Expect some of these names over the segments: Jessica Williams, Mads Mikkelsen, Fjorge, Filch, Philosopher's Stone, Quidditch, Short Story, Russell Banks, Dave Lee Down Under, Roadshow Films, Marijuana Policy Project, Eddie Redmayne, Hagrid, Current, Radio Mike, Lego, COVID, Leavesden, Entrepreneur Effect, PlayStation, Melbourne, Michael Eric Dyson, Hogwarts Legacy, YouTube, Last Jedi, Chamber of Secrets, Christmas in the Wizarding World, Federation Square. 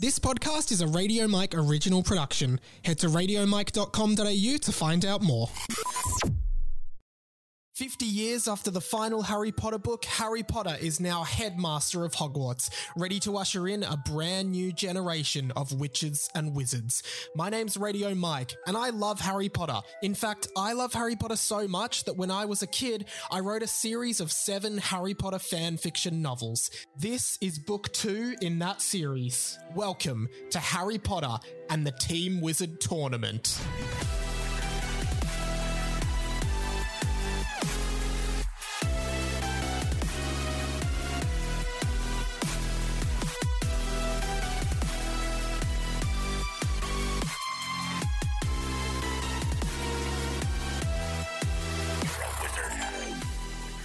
This podcast is a Radio Mike original production. Head to radiomike.com.au to find out more. 50 years after the final Harry Potter book, Harry Potter is now headmaster of Hogwarts, ready to usher in a brand new generation of witches and wizards. My name's Radio Mike, and I love Harry Potter. In fact, I love Harry Potter so much that when I was a kid, I wrote a series of 7 Harry Potter fan fiction novels. This is book 2 in that series. Welcome to Harry Potter and the Team Wizard Tournament.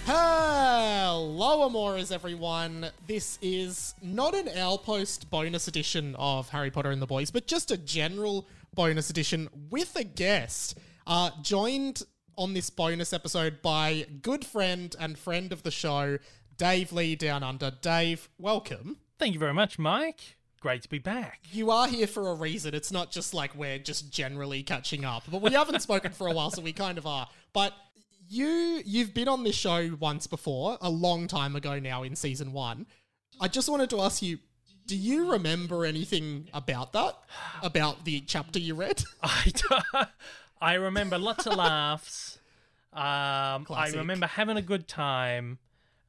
Hello, Amoras, everyone. This is not an Owlpost bonus edition of Harry Potter and the Boys, but just a general bonus edition with a guest. Joined on this bonus episode by good friend and friend of the show, Dave Lee Down Under. Dave, welcome. Thank you very much, Mike. Great to be back. You are here for a reason. It's not just like we're just generally catching up, but we haven't spoken for a while, so we kind of are. But You've been on this show once before, a long time ago now in season 1. I just wanted to ask you, do you remember anything about that? About the chapter you read? I remember lots of laughs. I remember having a good time.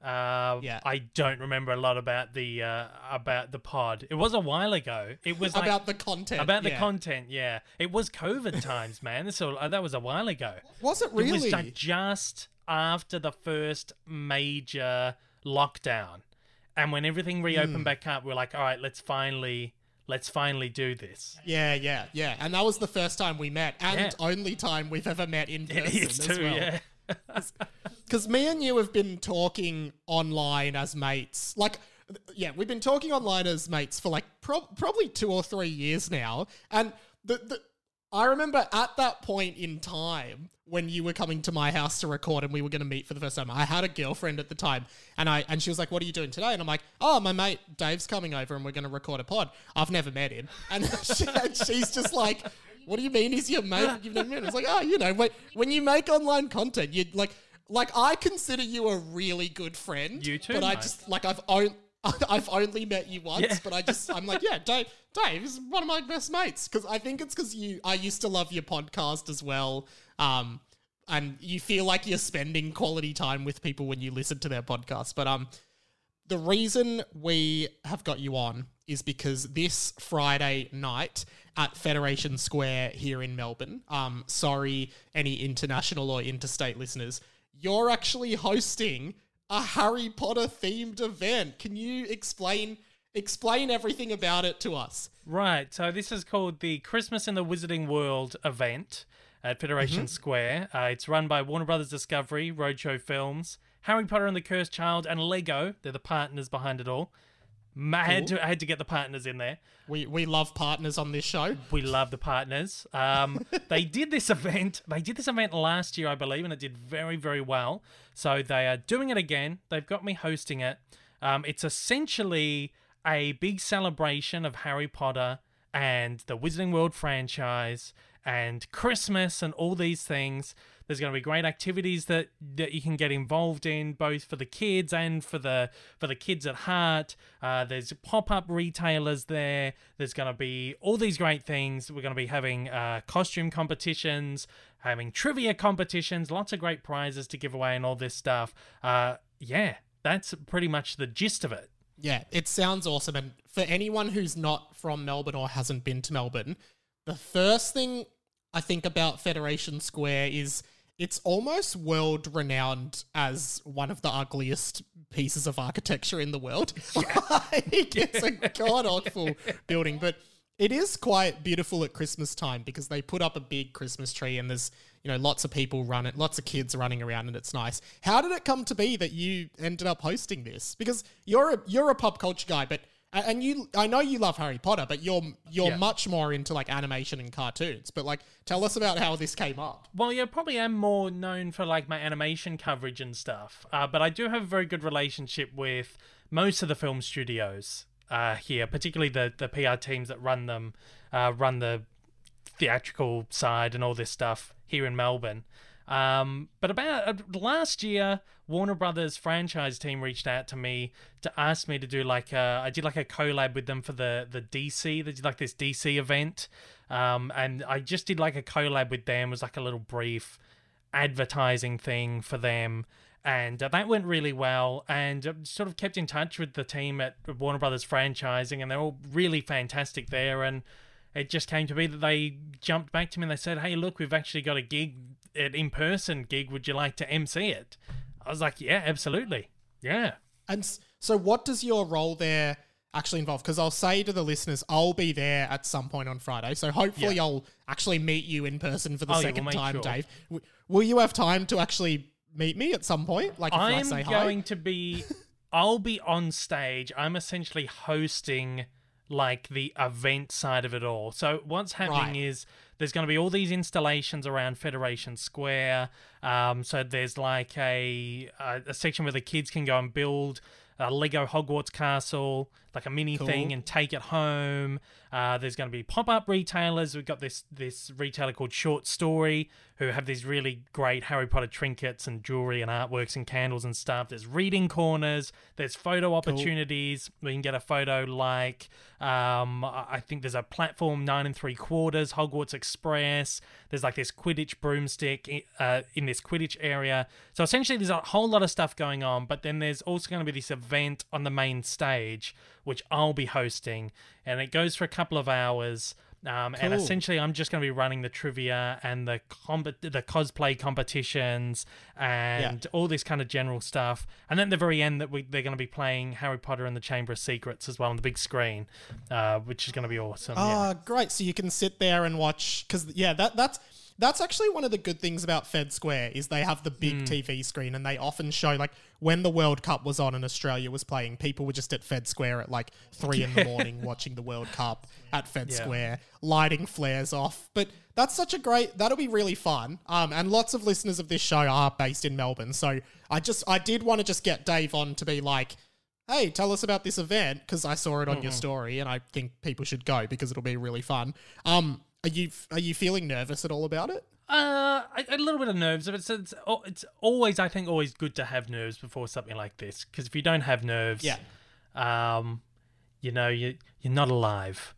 Yeah. I don't remember a lot about the pod. It was a while ago. It was like, about the content. About the content, yeah. It was COVID times, man. So that was a while ago. Was it really? It was like just after the first major lockdown, and when everything reopened back up, we're like, all right, let's finally do this. Yeah. And that was the first time we met, and only time we've ever met in person. It is too, as well. Yeah. Because me and you have been talking online as mates. Like, yeah, we've been talking online as mates for like probably 2 or 3 years now. And I remember at that point in time when you were coming to my house to record and we were going to meet for the first time, I had a girlfriend at the time, and she was like, "What are you doing today?" And I'm like, "Oh, my mate Dave's coming over and we're going to record a pod." I've never met him. And she's just like, "What do you mean he's your mate? You've never met him?" It's like, oh, you know, when you make online content, you like I consider you a really good friend. You too, but mate. I just like I've only met you once, but I'm like, yeah, Dave is one of my best mates, because I think it's because I used to love your podcast as well, and you feel like you're spending quality time with people when you listen to their podcast. But the reason we have got you on is because this Friday night at Federation Square here in Melbourne, sorry, any international or interstate listeners, you're actually hosting a Harry Potter-themed event. Can you explain everything about it to us? Right, so this is called the Christmas in the Wizarding World event at Federation Square. It's run by Warner Brothers Discovery, Roadshow Films, Harry Potter and the Cursed Child, and Lego. They're the partners behind it all. I had to get the partners in there. We love partners on this show. We love the partners. They did this event last year, I believe, and it did very, very well. So they are doing it again. They've got me hosting it. It's essentially a big celebration of Harry Potter and the Wizarding World franchise and Christmas and all these things. There's going to be great activities that you can get involved in, both for the kids and for the kids at heart. There's pop-up retailers there. There's going to be all these great things. We're going to be having costume competitions, having trivia competitions, lots of great prizes to give away and all this stuff. Yeah, that's pretty much the gist of it. Yeah, it sounds awesome. And for anyone who's not from Melbourne or hasn't been to Melbourne, the first thing I think about Federation Square is it's almost world-renowned as one of the ugliest pieces of architecture in the world. Yeah. It's a god-awful building, but it is quite beautiful at Christmas time because they put up a big Christmas tree and there's, you know, lots of kids running around, and it's nice. How did it come to be that you ended up hosting this? Because you're a pop culture guy, but and I know you love Harry Potter, but you're much more into like animation and cartoons. But like, tell us about how this came up. Well, yeah, probably am more known for like my animation coverage and stuff. But I do have a very good relationship with most of the film studios here, particularly the PR teams that run them, run the theatrical side and all this stuff here in Melbourne. But about last year, Warner Brothers franchise team reached out to me to ask me to do like a, I did like a collab with them for the DC. They did like this DC event, and I just did like a collab with them. It was like a little brief advertising thing for them, and that went really well. And sort of kept in touch with the team at Warner Brothers franchising, and they're all really fantastic there. And it just came to be that they jumped back to me and they said, "Hey, look, we've actually got a gig, an in-person gig. Would you like to MC it?" I was like, "Yeah, absolutely. Yeah." And so what does your role there actually involve? Because I'll say to the listeners, I'll be there at some point on Friday. So hopefully I'll actually meet you in person for the second time, sure. Dave. Will you have time to actually meet me at some point? Like if I say hi? I'm going to be... I'll be on stage. I'm essentially hosting... like the event side of it all. So what's happening is there's going to be all these installations around Federation Square. So there's like a section where the kids can go and build a Lego Hogwarts castle, like a mini thing, and take it home. There's going to be pop-up retailers. We've got this retailer called Short Story who have these really great Harry Potter trinkets and jewelry and artworks and candles and stuff. There's reading corners. There's photo opportunities. We can get a photo like, I think there's a platform 9 3/4, Hogwarts Express. There's like this Quidditch broomstick in this Quidditch area. So essentially there's a whole lot of stuff going on, but then there's also going to be this event on the main stage, which I'll be hosting, and it goes for a couple of hours. And essentially I'm just going to be running the trivia and the cosplay competitions and all this kind of general stuff. And then at the very end that they're going to be playing Harry Potter and the Chamber of Secrets as well on the big screen, which is going to be awesome. Great. So you can sit there and watch, because that's actually one of the good things about Fed Square is they have the big TV screen, and they often show, like when the World Cup was on and Australia was playing, people were just at Fed Square at like 3 in the morning watching the World Cup at Fed Square, lighting flares off. But that's such a great, that'll be really fun. And lots of listeners of this show are based in Melbourne. So I did want to just get Dave on to be like, "Hey, tell us about this event," because I saw it on your story and I think people should go because it'll be really fun. Are you feeling nervous at all about it? A little bit of nerves. It's always, I think, always good to have nerves before something like this, because if you don't have nerves, you're not alive.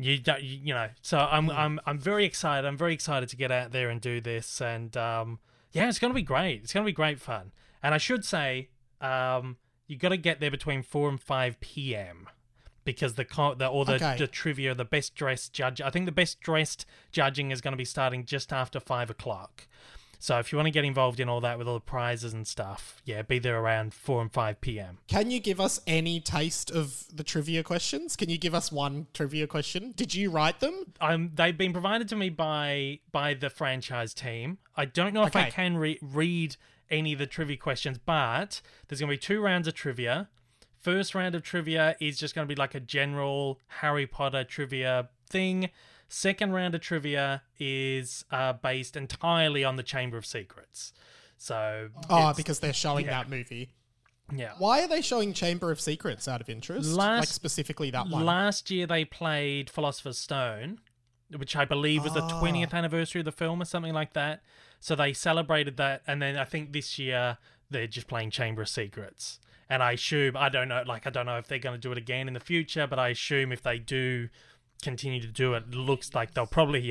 So I'm very excited. I'm very excited to get out there and do this, and it's gonna be great. It's gonna be great fun. And I should say, you got to get there between 4 and 5 p.m. because the trivia, the best dressed judge, I think the best dressed judging is going to be starting just after 5 o'clock. So if you want to get involved in all that with all the prizes and stuff, be there around 4 and 5 p.m. Can you give us any taste of the trivia questions? Can you give us one trivia question? Did you write them? They've been provided to me by the franchise team. I don't know if I can read any of the trivia questions, but there's going to be 2 rounds of trivia. First round of trivia is just going to be like a general Harry Potter trivia thing. Second round of trivia is based entirely on the Chamber of Secrets. So because they're showing that movie. Yeah. Why are they showing Chamber of Secrets out of interest? Specifically that one. Last year they played Philosopher's Stone, which I believe was the 20th anniversary of the film or something like that. So they celebrated that, and then I think this year they're just playing Chamber of Secrets. And I assume, I don't know if they're going to do it again in the future, but I assume if they do continue to do it, looks like they'll probably,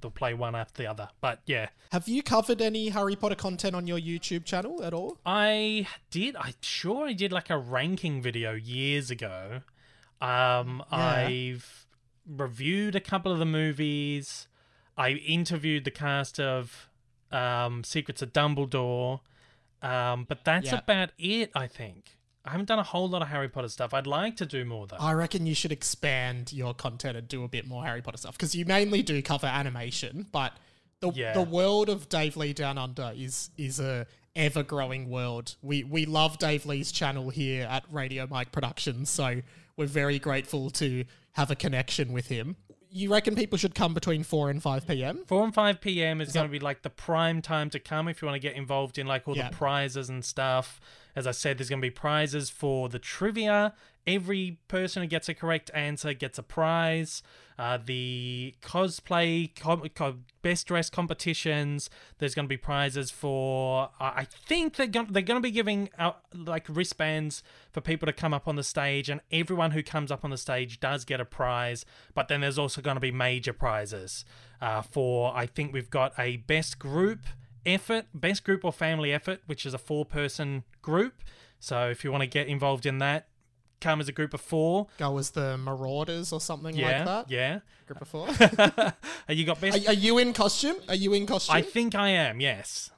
they'll play one after the other. But yeah. Have you covered any Harry Potter content on your YouTube channel at all? I did. I'm sure I did like a ranking video years ago. I've reviewed a couple of the movies. I interviewed the cast of Secrets of Dumbledore. But that's about it, I think. I haven't done a whole lot of Harry Potter stuff. I'd like to do more, though. I reckon you should expand your content and do a bit more Harry Potter stuff, because you mainly do cover animation, but the world of Dave Lee Down Under is a ever-growing world. We love Dave Lee's channel here at Radio Mike Productions, so we're very grateful to have a connection with him. You reckon people should come between 4 and 5 p.m.? 4 and 5 p.m. is going to be like the prime time to come if you want to get involved in like all the prizes and stuff. As I said, there's going to be prizes for the trivia Every person who gets a correct answer gets a prize. The cosplay best dress competitions, there's going to be prizes for... I think they're going to be giving out, like, wristbands for people to come up on the stage, and everyone who comes up on the stage does get a prize. But then there's also going to be major prizes for... I think we've got a best group effort, best group or family effort, which is a four-person group. So if you want to get involved in that, come as a group of four. Go as the Marauders or something like that. Yeah, group of four. You got best... Are you in costume? Are you in costume? I think I am. Yes,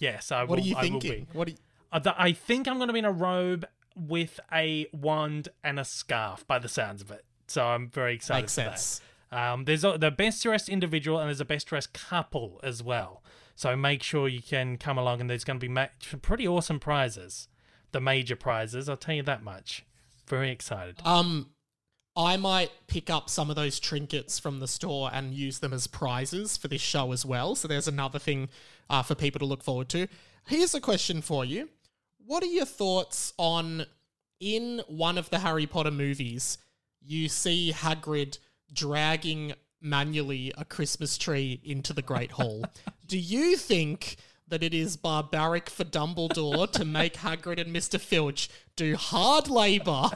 yes. I will. What are you thinking? What? I think I'm going to be in a robe with a wand and a scarf, by the sounds of it. So I'm very excited. Makes sense. That. There's the best dressed individual and there's a best dressed couple as well. So make sure you can come along, and there's going to be pretty awesome prizes. The major prizes, I'll tell you that much. Very excited. I might pick up some of those trinkets from the store and use them as prizes for this show as well. So there's another thing for people to look forward to. Here's a question for you. What are your thoughts on, in one of the Harry Potter movies, you see Hagrid dragging manually a Christmas tree into the Great Hall? Do you think that it is barbaric for Dumbledore to make Hagrid and Mr. Filch do hard labour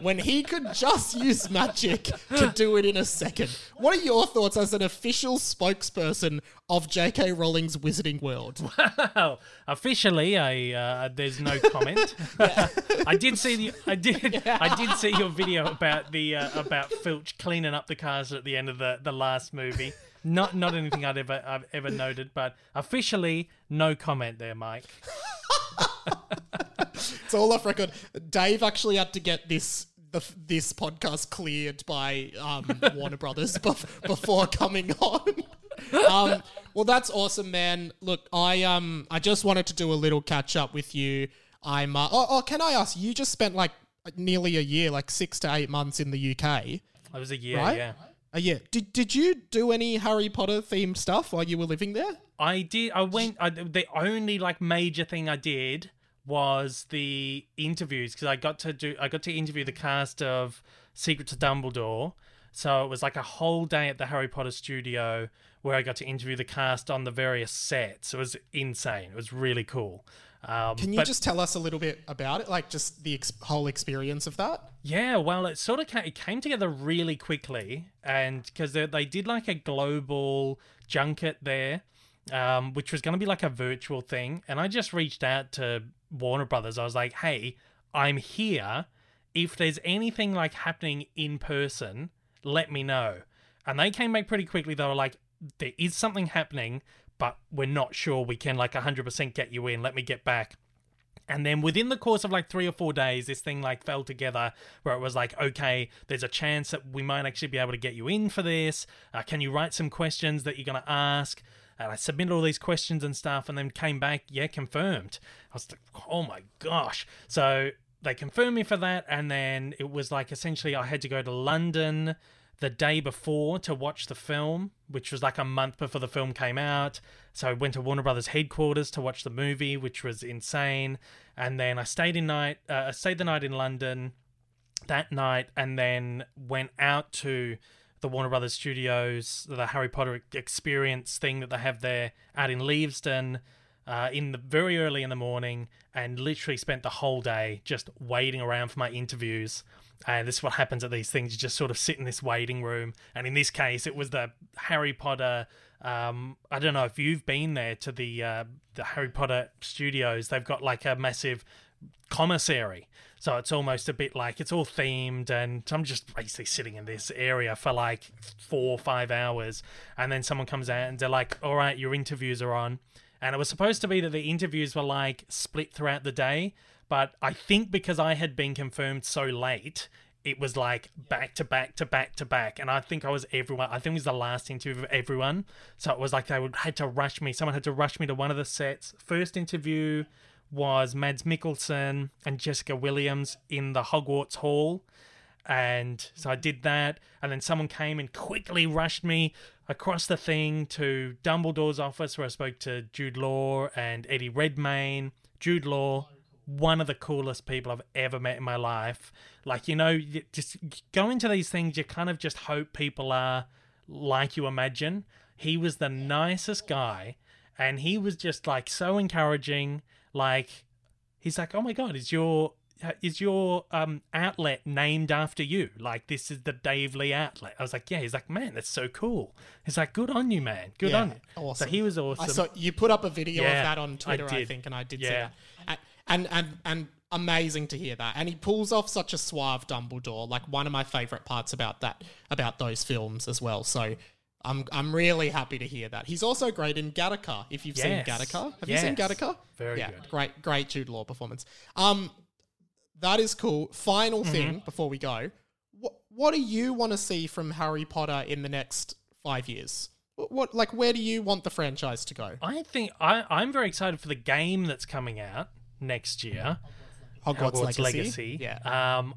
when he could just use magic to do it in a second? What are your thoughts as an official spokesperson of J.K. Rowling's Wizarding World? Wow, officially, there's no comment. I did see your video about the about Filch cleaning up the cars at the end of the last movie. Not anything I've ever noted, but officially, no comment there, Mike. It's all off record. Dave actually had to get this podcast cleared by Warner Brothers before coming on. Well, that's awesome, man. Look, I just wanted to do a little catch up with you. I'm. Oh, can I ask? You just spent like nearly a year, like 6 to 8 months in the UK. It was a year, right? Yeah. Yeah. Did you do any Harry Potter themed stuff while you were living there? I did. The only like major thing I did was the interviews, because I got to interview the cast of Secrets of Dumbledore. So it was like a whole day at the Harry Potter studio where I got to interview the cast on the various sets. It was insane. It was really cool. Can you just tell us a little bit about it? Like just the whole experience of that? Yeah, well, it sort of came together really quickly, and because they did like a global junket there, which was going to be like a virtual thing. And I just reached out to Warner Brothers. I was like, hey, I'm here. If there's anything like happening in person, let me know. And they came back pretty quickly. They were like, there is something happening, but we're not sure we can like 100% get you in. Let me get back. And then within the course of like 3 or 4 days, this thing like fell together where it was like, okay, there's a chance that we might actually be able to get you in for this. Can you write some questions that you're going to ask? And I submitted all these questions and stuff, and then came back, yeah, confirmed. I was like, oh my gosh. So they confirmed me for that. And then it was like, essentially I had to go to London the day before to watch the film, which was like a month before the film came out. So I went to Warner Brothers headquarters to watch the movie, which was insane. And then I stayed the night in London that night, and then went out to the Warner Brothers studios, the Harry Potter experience thing that they have there out in Leavesden, very early in the morning, and literally spent the whole day just waiting around for my interviews. And this is what happens at these things. You just sort of sit in this waiting room. And in this case, it was the Harry Potter... I don't know if you've been there to the Harry Potter studios. They've got like a massive commissary. So it's almost a bit like it's all themed. And I'm just basically sitting in this area for like 4 or 5 hours. And then someone comes out and they're like, all right, your interviews are on. And it was supposed to be that the interviews were like split throughout the day. But I think because I had been confirmed so late, it was like back to back to back to back. And I think I was everyone. I think it was the last interview of everyone. So it was like had to rush me. Someone had to rush me to one of the sets. First interview was Mads Mikkelsen and Jessica Williams in the Hogwarts Hall. And so I did that. And then someone came and quickly rushed me across the thing to Dumbledore's office, where I spoke to Jude Law and Eddie Redmayne. Jude Law. one of the coolest people I've ever met in my life. Like, you know, you just go into these things, you kind of just hope people are like you imagine. He was the nicest guy, and he was just like so encouraging. Like, he's like, oh my God, is your outlet named after you? Like, this is the Dave Lee outlet. I was like, yeah. He's like, man, that's so cool. He's like, good on you, man. Good on you. Awesome. So he was awesome. I saw you put up a video of that on Twitter, I think, and I did see that. And amazing to hear that. And he pulls off such a suave Dumbledore. Like, one of my favourite parts about that, about those films as well. So I'm really happy to hear that. He's also great in Gattaca, if you've seen Gattaca. Have you seen Gattaca? Very good. Great Jude Law performance. That is cool. Final thing before we go. What do you want to see from Harry Potter in the next 5 years? What, like, where do you want the franchise to go? I think I'm very excited for the game that's coming out next year. Hogwarts Legacy. Yeah.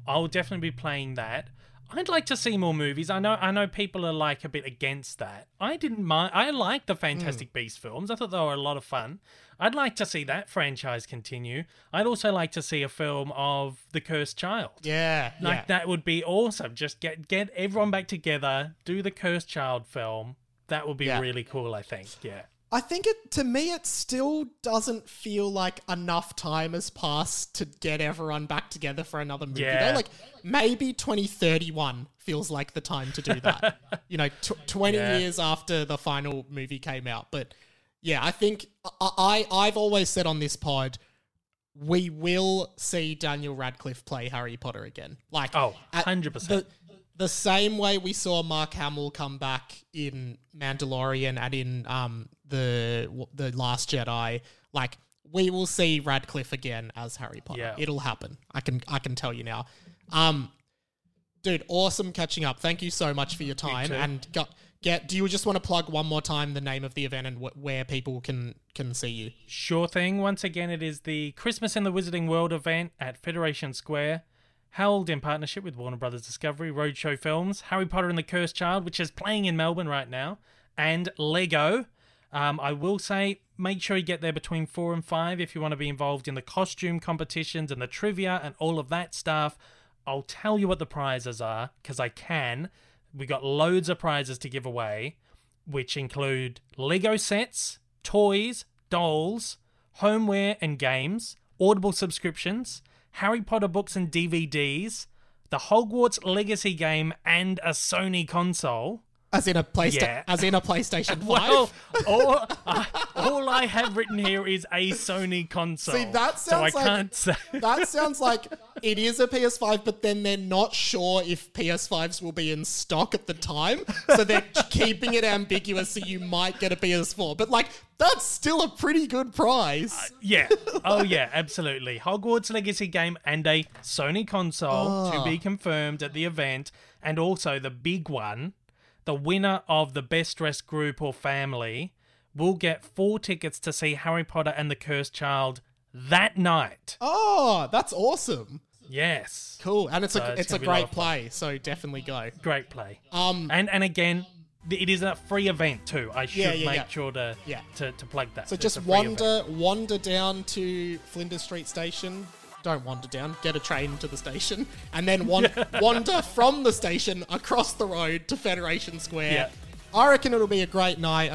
I'll definitely be playing that. I'd like to see more movies. I know people are like a bit against that. I didn't mind. I liked the Fantastic Beasts films. I thought they were a lot of fun. I'd like to see that franchise continue. I'd also like to see a film of The Cursed Child. Yeah. Like, that would be awesome. Just get everyone back together, do the Cursed Child film. That would be really cool, I think. Yeah. I think to me it still doesn't feel like enough time has passed to get everyone back together for another movie. Yeah. Though, like, maybe 2031 feels like the time to do that. You know, 20 years after the final movie came out. But yeah, I think I've always said on this pod, we will see Daniel Radcliffe play Harry Potter again. Like, 100%. The same way we saw Mark Hamill come back in Mandalorian and in the Last Jedi, like, we will see Radcliffe again as Harry Potter. Yeah. It'll happen. I can tell you now. Dude, awesome catching up. Thank you so much for your time. And do you just want to plug one more time the name of the event and where people can see you? Sure thing. Once again, it is the Christmas in the Wizarding World event at Federation Square. Held in partnership with Warner Brothers Discovery, Roadshow Films, Harry Potter and the Cursed Child, which is playing in Melbourne right now, and Lego. I will say, make sure you get there between 4 and 5 if you want to be involved in the costume competitions and the trivia and all of that stuff. I'll tell you what the prizes are, because I can. We got loads of prizes to give away, which include Lego sets, toys, dolls, homeware and games, Audible subscriptions, Harry Potter books and DVDs, the Hogwarts Legacy game, and a Sony console. As in a PlayStation 5? Well, all I have written here is a Sony console. See, that sounds that sounds like it is a PS5, but then they're not sure if PS5s will be in stock at the time, so they're keeping it ambiguous, so you might get a PS4. But, like, that's still a pretty good prize. Oh, yeah, absolutely. Hogwarts Legacy game and a Sony console to be confirmed at the event. And also the big one, the winner of the best dressed group or family will get 4 tickets to see Harry Potter and the Cursed Child that night. Oh, that's awesome. Yes. Cool. And it's a great play, so definitely go. Great play. And again, it is a free event too. I should make sure to plug that. So just wander down to Flinders Street Station. Don't wander down. Get a train to the station, and then wander from the station across the road to Federation Square. Yeah. I reckon it'll be a great night.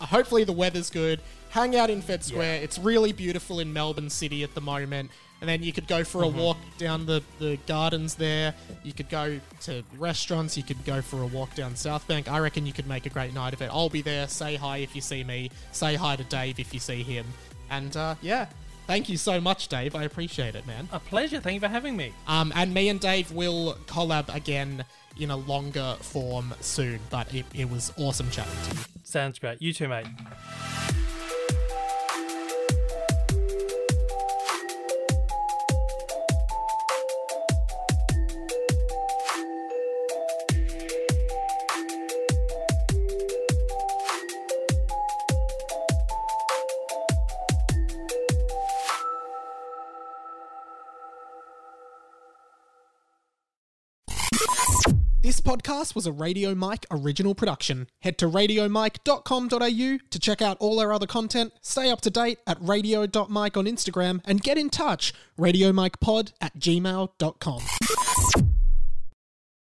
Hopefully the weather's good. Hang out in Fed Square. Yeah. It's really beautiful in Melbourne City at the moment. And then you could go for a walk down the gardens there. You could go to restaurants. You could go for a walk down South Bank. I reckon you could make a great night of it. I'll be there. Say hi if you see me. Say hi to Dave if you see him. And thank you so much, Dave. I appreciate it, man. A pleasure. Thank you for having me. And me and Dave will collab again in a longer form soon, but it was awesome chatting to you. Sounds great. You too, mate. This podcast was a Radio Mike original production. Head to radiomike.com.au to check out all our other content, stay up to date at radio.mike on Instagram, and get in touch, radiomikepod@gmail.com.